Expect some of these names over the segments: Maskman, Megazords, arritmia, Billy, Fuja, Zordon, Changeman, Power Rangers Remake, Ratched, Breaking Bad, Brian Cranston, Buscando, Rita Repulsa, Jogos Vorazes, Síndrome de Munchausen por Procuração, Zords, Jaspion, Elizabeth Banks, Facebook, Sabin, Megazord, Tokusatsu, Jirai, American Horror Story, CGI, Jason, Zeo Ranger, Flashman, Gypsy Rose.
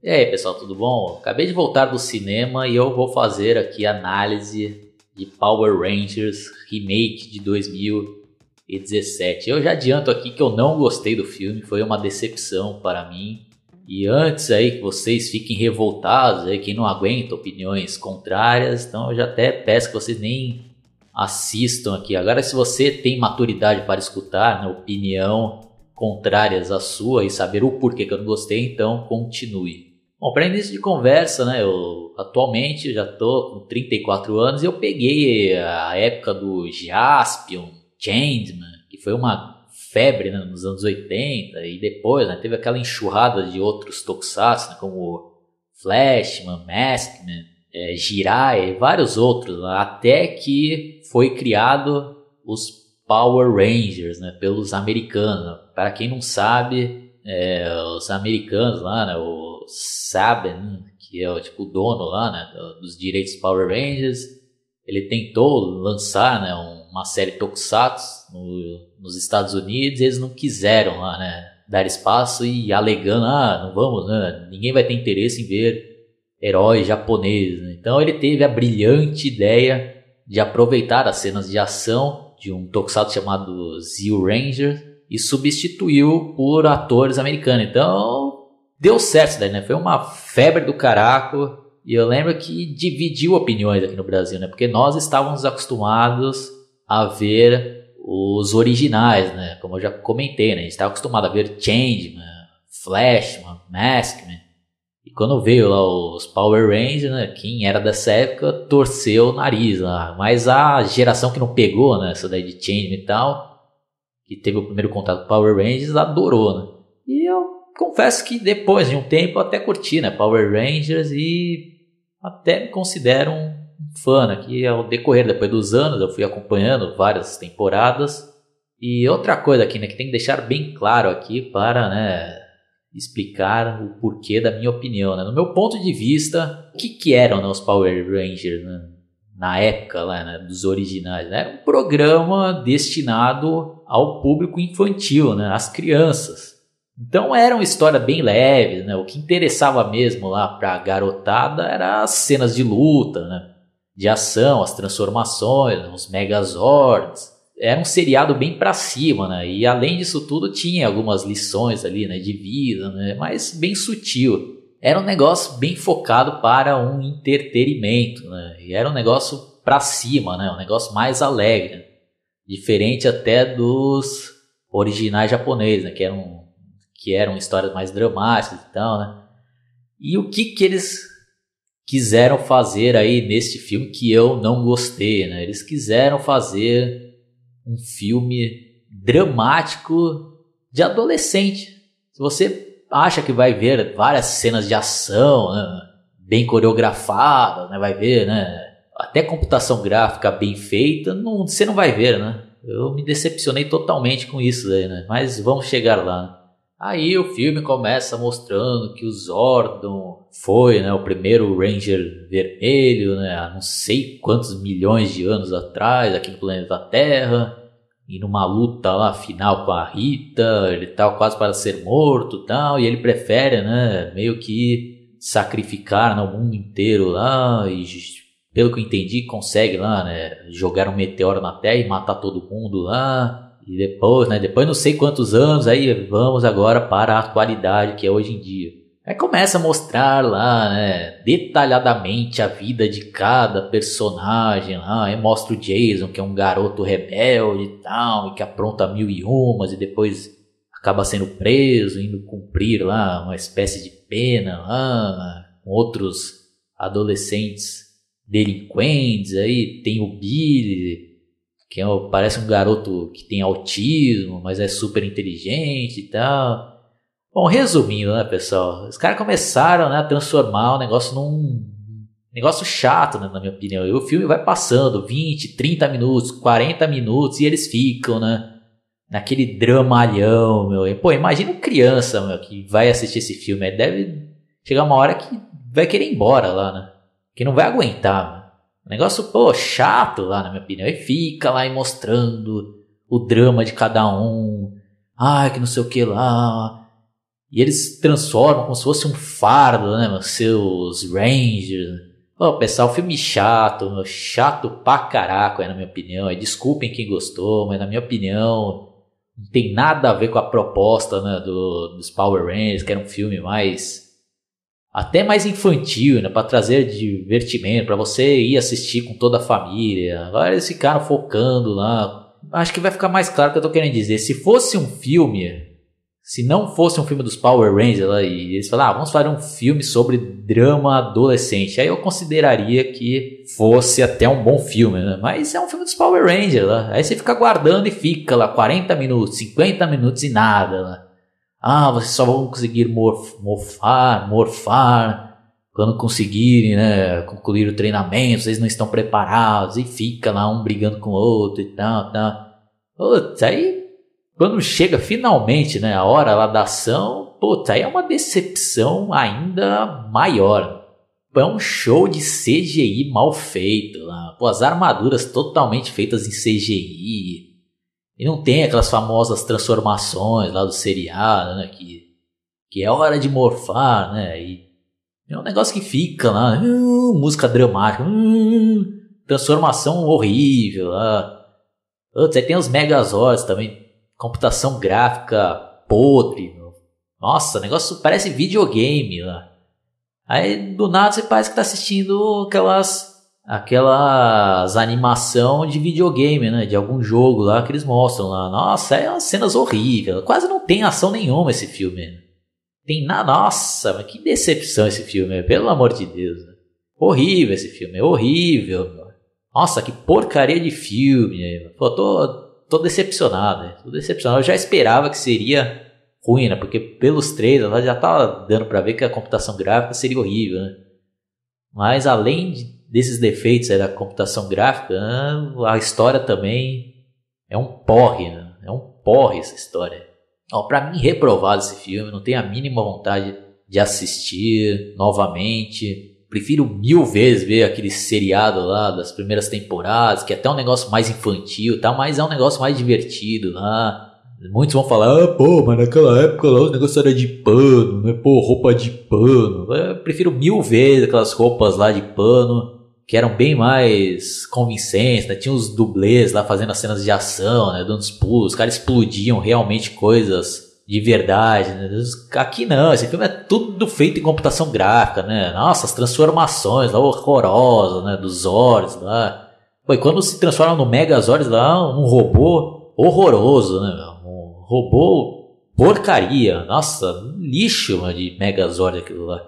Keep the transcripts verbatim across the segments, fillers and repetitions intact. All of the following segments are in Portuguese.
E aí pessoal, tudo bom? Acabei de voltar do cinema e eu vou fazer aqui a análise de Power Rangers Remake de dois mil e dezessete. Eu já adianto aqui que eu não gostei do filme, foi uma decepção para mim. E antes aí que vocês fiquem revoltados, aí que não aguenta opiniões contrárias, então eu já até peço que vocês nem assistam aqui. Agora, se você tem maturidade para escutar, né, opinião contrárias à sua e saber o porquê que eu não gostei, então continue. Bom, para início de conversa, né, eu atualmente eu já estou com trinta e quatro anos e eu peguei a época do Jaspion, Changeman, que foi uma febre, né, nos anos oitenta, e depois, né, teve aquela enxurrada de outros Tokusatsu, né, como Flashman, Maskman, é, Jirai e vários outros, né, até que foi criado os Power Rangers, né, pelos americanos. Né. Para quem não sabe, é, os americanos lá, né, o Sabin, que é o, tipo, o dono lá, né, dos direitos Power Rangers, ele tentou lançar, né, um uma série Tokusatsu no, nos Estados Unidos, eles não quiseram lá, né, dar espaço e alegando, ah, não vamos, né, ninguém vai ter interesse em ver heróis japoneses. Então ele teve a brilhante ideia de aproveitar as cenas de ação de um Tokusatsu chamado Zeo Ranger e substituiu por atores americanos. Então deu certo isso daí, né, foi uma febre do caraco e eu lembro que dividiu opiniões aqui no Brasil, né, porque nós estávamos acostumados a ver os originais, né? Como eu já comentei, né? A gente estava acostumado a ver Changeman, Flashman, Maskman. E quando veio lá os Power Rangers, né? Quem era dessa época torceu o nariz lá. Mas a geração que não pegou, né? Essa daí de Changeman e tal, que teve o primeiro contato com Power Rangers, adorou, né? E eu confesso que depois de um tempo eu até curti, né? Power Rangers e até me considero um fã, que ao decorrer depois dos anos eu fui acompanhando várias temporadas. E outra coisa aqui, né, que tem que deixar bem claro aqui para, né, explicar o porquê da minha opinião, né. No meu ponto de vista, o que, que eram, né, os Power Rangers, né, na época lá, né, dos originais, né? Era um programa destinado ao público infantil, né, às crianças. Então era uma história bem leve, né. O que interessava mesmo lá para a garotada era as cenas de luta, né, de ação, as transformações, os Megazords. Era um seriado bem pra cima, né? E além disso tudo tinha algumas lições ali, né, de vida, né, mas bem sutil. Era um negócio bem focado para um entretenimento, né? E era um negócio pra cima, né? Um negócio mais alegre, né? Diferente até dos originais japoneses, né? Que eram, que eram histórias mais dramáticas e tal, né? E o que que eles quiseram fazer aí neste filme que eu não gostei, né? Eles quiseram fazer um filme dramático de adolescente. Se você acha que vai ver várias cenas de ação, né, bem coreografadas, né, vai ver, né, até computação gráfica bem feita, não, você não vai ver, né? Eu me decepcionei totalmente com isso aí, né? Mas vamos chegar lá. Aí o filme começa mostrando que o Zordon foi, né, o primeiro Ranger vermelho, né, há não sei quantos milhões de anos atrás, aqui no planeta Terra. E numa luta lá final com a Rita, ele tá quase para ser morto e tal. E ele prefere, né, meio que sacrificar, né, o mundo inteiro lá. E pelo que eu entendi, consegue lá, né, jogar um meteoro na Terra e matar todo mundo lá. E depois, né, depois não sei quantos anos, aí vamos agora para a atualidade que é hoje em dia. Aí começa a mostrar lá, né, detalhadamente a vida de cada personagem lá. Aí mostra o Jason, que é um garoto rebelde e tal, e que apronta mil e umas, e depois acaba sendo preso, indo cumprir lá uma espécie de pena lá, com outros adolescentes delinquentes. Aí tem o Billy, que parece um garoto que tem autismo, mas é super inteligente e tal. Bom, resumindo, né, pessoal? Os caras começaram, né, a transformar o negócio num negócio chato, né, na minha opinião. E o filme vai passando vinte, trinta minutos, quarenta minutos, e eles ficam, né, naquele dramalhão, meu. E, pô, imagina uma criança, meu, que vai assistir esse filme. Ele deve chegar uma hora que vai querer ir embora lá, né? Que não vai aguentar, meu. Negócio, pô, chato lá, na minha opinião. E fica lá e mostrando o drama de cada um. Ai, que não sei o que lá. E eles transformam como se fosse um fardo, né? Seus Rangers. Pô, pessoal, filme chato, meu, chato pra caraca, é na minha opinião. É, desculpem quem gostou, mas na minha opinião não tem nada a ver com a proposta, né, do, dos Power Rangers, que era um filme mais... até mais infantil, né, pra trazer divertimento, pra você ir assistir com toda a família. Agora eles ficaram focando lá. Acho que vai ficar mais claro o que eu tô querendo dizer. Se fosse um filme... se não fosse um filme dos Power Rangers lá, e eles falaram, ah, vamos fazer um filme sobre drama adolescente, aí eu consideraria que fosse até um bom filme, né? Mas é um filme dos Power Rangers lá. Aí você fica aguardando e fica lá quarenta minutos, cinquenta minutos e nada lá. Ah, vocês só vão conseguir morf morfar, morfar quando conseguirem, né, concluir o treinamento, vocês não estão preparados, e fica lá um brigando com o outro e tal, tal. Putz, aí... quando chega finalmente, né, a hora lá da ação, puta, aí é uma decepção ainda maior. É um show de C G I mal feito, lá. Pô, as armaduras totalmente feitas em C G I. E não tem aquelas famosas transformações lá do seriado, né, que, que é hora de morfar, né, e é um negócio que fica lá, hum, música dramática, hum, transformação horrível, lá. Putz, aí tem os Megazords também. Computação gráfica podre, meu. Nossa, negócio parece videogame lá. Aí do nada você parece que tá assistindo aquelas aquelas animação de videogame, né, de algum jogo lá que eles mostram lá. Nossa, é umas cenas horríveis, quase não tem ação nenhuma esse filme. Tem nada, nossa, mas que decepção esse filme, pelo amor de Deus. Né? Horrível esse filme, horrível. Meu. Nossa, que porcaria de filme. Pô, tô Tô decepcionado, né? Tô decepcionado. Eu já esperava que seria ruim, né? Porque pelos trailers ela já tava dando pra ver que a computação gráfica seria horrível, né? Mas além desses defeitos aí da computação gráfica, a história também é um porre, né? É um porre essa história. Ó, pra mim, reprovado esse filme. Não tenho a mínima vontade de assistir novamente. Prefiro mil vezes ver aquele seriado lá das primeiras temporadas, que é até um negócio mais infantil, tá? Mas é um negócio mais divertido lá. Muitos vão falar, ah, pô, mas naquela época lá o negócio era de pano, né? Pô, roupa de pano. Eu prefiro mil vezes aquelas roupas lá de pano, que eram bem mais convincentes, né? Tinha os dublês lá fazendo as cenas de ação, né? Dando os pulos, os caras explodiam realmente coisas... de verdade, né? Aqui não, esse filme é tudo feito em computação gráfica, né? Nossa, as transformações lá horrorosas, né? Dos Zords lá. Pô, e quando se transforma no Megazords lá, um robô horroroso, né? Um robô porcaria, nossa, lixo, mano, de Megazord aquilo lá.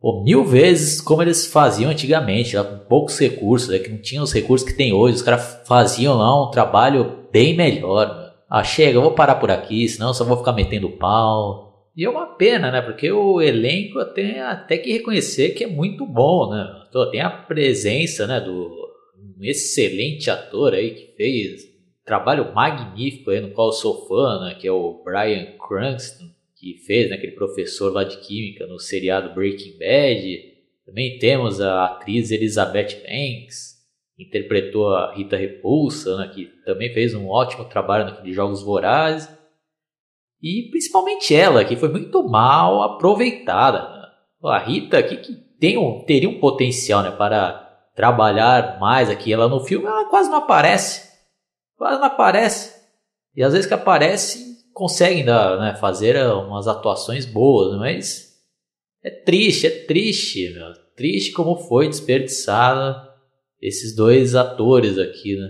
Pô, mil vezes como eles faziam antigamente, lá, com poucos recursos, né? Que não tinha os recursos que tem hoje, os caras faziam lá um trabalho bem melhor. Ah, chega, eu vou parar por aqui, senão eu só vou ficar metendo pau. E é uma pena, né? Porque o elenco tem até que reconhecer que é muito bom, né? Tem a presença, né, do um excelente ator aí que fez um trabalho magnífico aí, no qual eu sou fã, né? Que é o Brian Cranston, que fez, né, aquele professor lá de química no seriado Breaking Bad. Também temos a atriz Elizabeth Banks, interpretou a Rita Repulsa, né, que também fez um ótimo trabalho naquele Jogos Vorazes. E principalmente ela, que foi muito mal aproveitada. Né? A Rita aqui, que tem um, teria um potencial, né, para trabalhar mais aqui. Ela no filme, ela quase não aparece. Quase não aparece. E às vezes que aparece, conseguem dar, né, fazer umas atuações boas. Mas é triste, é triste. Meu. Triste como foi desperdiçada esses dois atores aqui, né?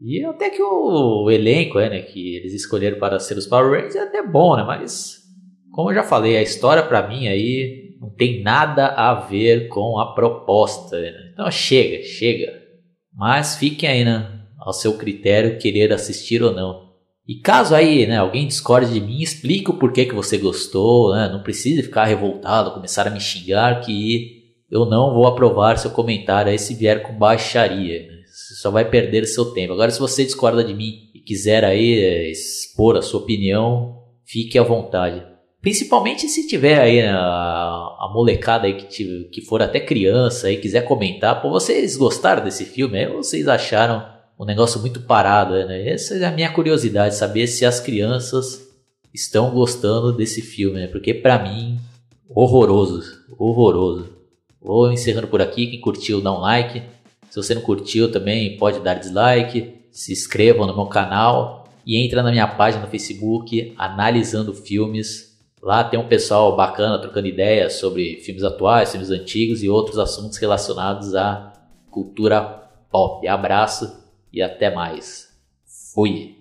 E até que o elenco, é, né, que eles escolheram para ser os Power Rangers é até bom, né? Mas, como eu já falei, a história pra mim aí não tem nada a ver com a proposta, né? Então chega, chega. Mas fiquem aí, né, ao seu critério querer assistir ou não. E caso aí, né, alguém discorde de mim, explique o porquê que você gostou, né? Não precisa ficar revoltado, começar a me xingar que... eu não vou aprovar seu comentário aí se vier com baixaria. Você só vai perder seu tempo. Agora, se você discorda de mim e quiser aí expor a sua opinião, fique à vontade. Principalmente se tiver aí a, a molecada aí que, te, que for até criança e quiser comentar. Pô, vocês gostaram desse filme? Ou vocês acharam um negócio muito parado? Né? Essa é a minha curiosidade, saber se as crianças estão gostando desse filme, né? Porque pra mim, horroroso, horroroso. Vou encerrando por aqui, quem curtiu dá um like, se você não curtiu também pode dar dislike, se inscrevam no meu canal e entra na minha página no Facebook, Analisando Filmes. Lá tem um pessoal bacana trocando ideias sobre filmes atuais, filmes antigos e outros assuntos relacionados à cultura pop. Abraço e até mais. Fui!